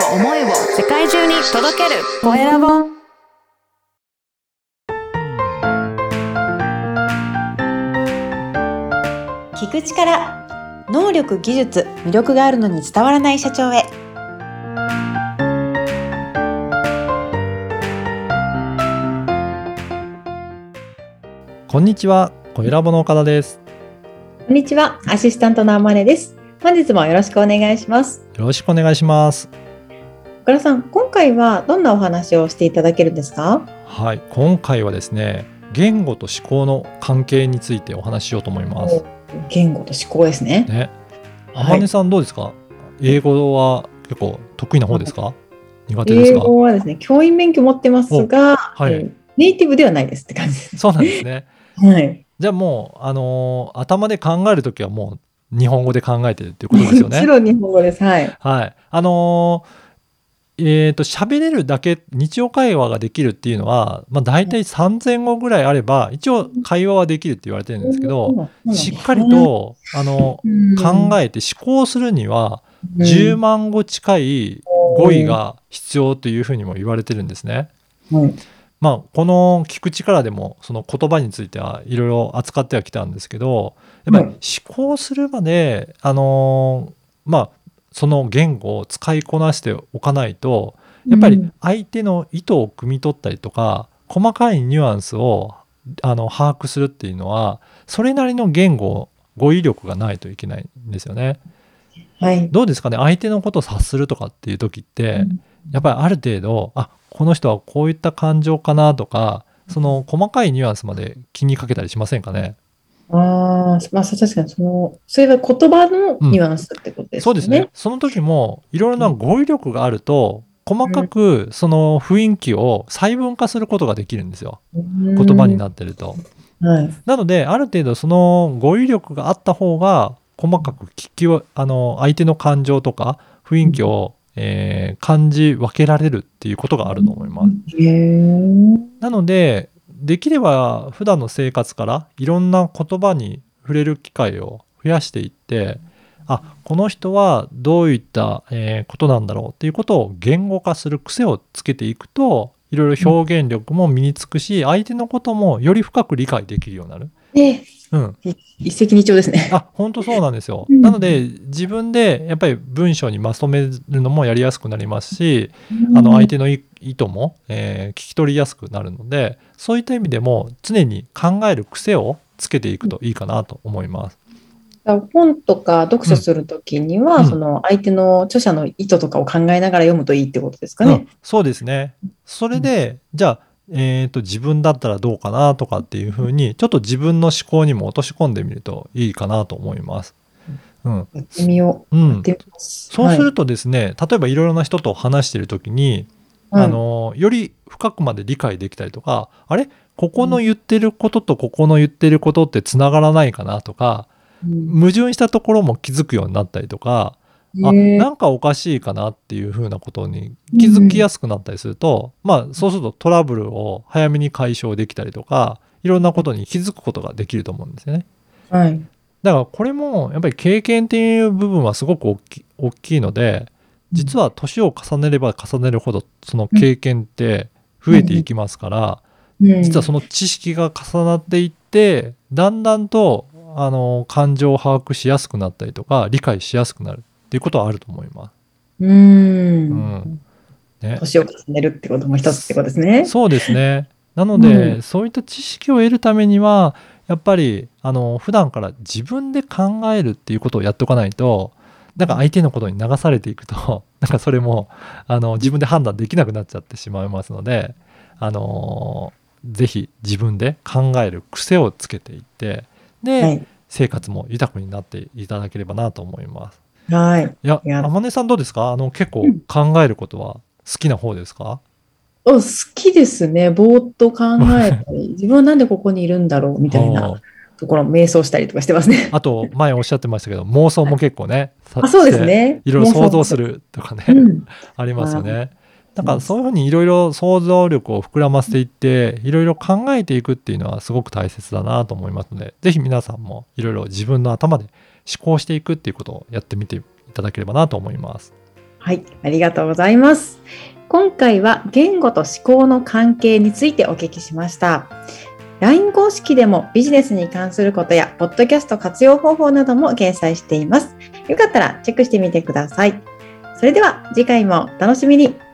声を思いを世界中に届けるコエラボ。聞く力、能力、技術、魅力があるのに伝わらない社長へ。こんにちは、コエラボの岡田です。こんにちは、アシスタントのあまねです。本日もよろしくお願いします。よろしくお願いします。岡田さん、今回はどんなお話をしていただけるんですか？はい、今回はですね、言語と思考の関係についてお話ししようと思います。言語と思考ですね。あまねさん、どうですか？英語は結構得意な方ですか？苦手ですか？英語はですね、教員免許持ってますが、ネイティブではないですって感じです。そうなんですね、はい、じゃあもう、頭で考えるときはもう日本語で考えてるっていうことですよね。もちろん日本語です。はい。はい。喋れるだけ、日常会話ができるっていうのは、大体3000語ぐらいあれば、一応会話はできるって言われてるんですけど、しっかりと、考えて思考するには、10万語近い語彙が必要というふうにも言われてるんですね。この聞く力でもその言葉についてはいろいろ扱ってはきたんですけど、やっぱり思考するまで、その言語を使いこなしておかないと、やっぱり相手の意図を汲み取ったりとか、細かいニュアンスを把握するっていうのは、それなりの言語語彙力がないといけないんですよね。はい、どうですかね、相手のことを察するとかっていう時って、やっぱりある程度、この人はこういった感情かなとか、その細かいニュアンスまで気にかけたりしませんかね？確かにそれが言葉のニュアンスってことですね。そうですね。その時もいろいろな語彙力があると、細かくその雰囲気を細分化することができるんですよ。言葉になってると。なので、ある程度その語彙力があった方が、細かく相手の感情とか雰囲気を感じ分けられるっていうことがあると思います。なので、できれば普段の生活からいろんな言葉に触れる機会を増やしていって、この人はどういったことなんだろうっていうことを言語化する癖をつけていくと、いろいろ表現力も身につくし、相手のこともより深く理解できるようになる。一石二鳥ですね。本当そうなんですよ。なので、自分でやっぱり文章にまとめるのもやりやすくなりますし、相手の意図も、聞き取りやすくなるので、そういった意味でも常に考える癖をつけていくといいかなと思います。本とか読書するときには、その相手の著者の意図とかを考えながら読むといいってことですかね。そうですね。それで、じゃあ自分だったらどうかなとかっていう風に、ちょっと自分の思考にも落とし込んでみるといいかなと思います。やってみよう。そうするとですね、例えばいろいろな人と話しているときに、より深くまで理解できたりとか、ここの言ってることとここの言ってることってつながらないかなとか、矛盾したところも気づくようになったりとか、なんかおかしいかなっていうふうなことに気づきやすくなったりすると、そうするとトラブルを早めに解消できたりとか、いろんなことに気づくことができると思うんですよね。だから、これもやっぱり経験っていう部分はすごく大きいので、実は年を重ねれば重ねるほどその経験って増えていきますから、実はその知識が重なっていって、だんだんと感情を把握しやすくなったりとか、理解しやすくなるっていうことはあると思います。年を重ねるってことも一つってことですね。そうですね。なので、そういった知識を得るためには、やっぱり普段から自分で考えるっていうことをやっておかないと、なんか相手のことに流されていくと、なんかそれも自分で判断できなくなっちゃってしまいますので、ぜひ自分で考える癖をつけていって、で、生活も豊かになっていただければなと思います。あまねさん、どうですか？結構考えることは好きな方ですか？好きですね。ぼーっと考えたり、自分はなんでここにいるんだろうみたいなところ、瞑想したりとかしてますね。あと、前おっしゃってましたけど、妄想も結構ね、そうですね。いろいろ想像するとかね、ありますよね。だから、そういうふうにいろいろ想像力を膨らませていって、いろいろ考えていくっていうのはすごく大切だなと思いますので、ぜひ皆さんもいろいろ自分の頭で思考していくっていうことをやってみていただければなと思います。はい、ありがとうございます。今回は言語と思考の関係についてお聞きしました。LINE 公式でもビジネスに関することやポッドキャスト活用方法なども掲載しています。よかったらチェックしてみてください。それでは次回もお楽しみに。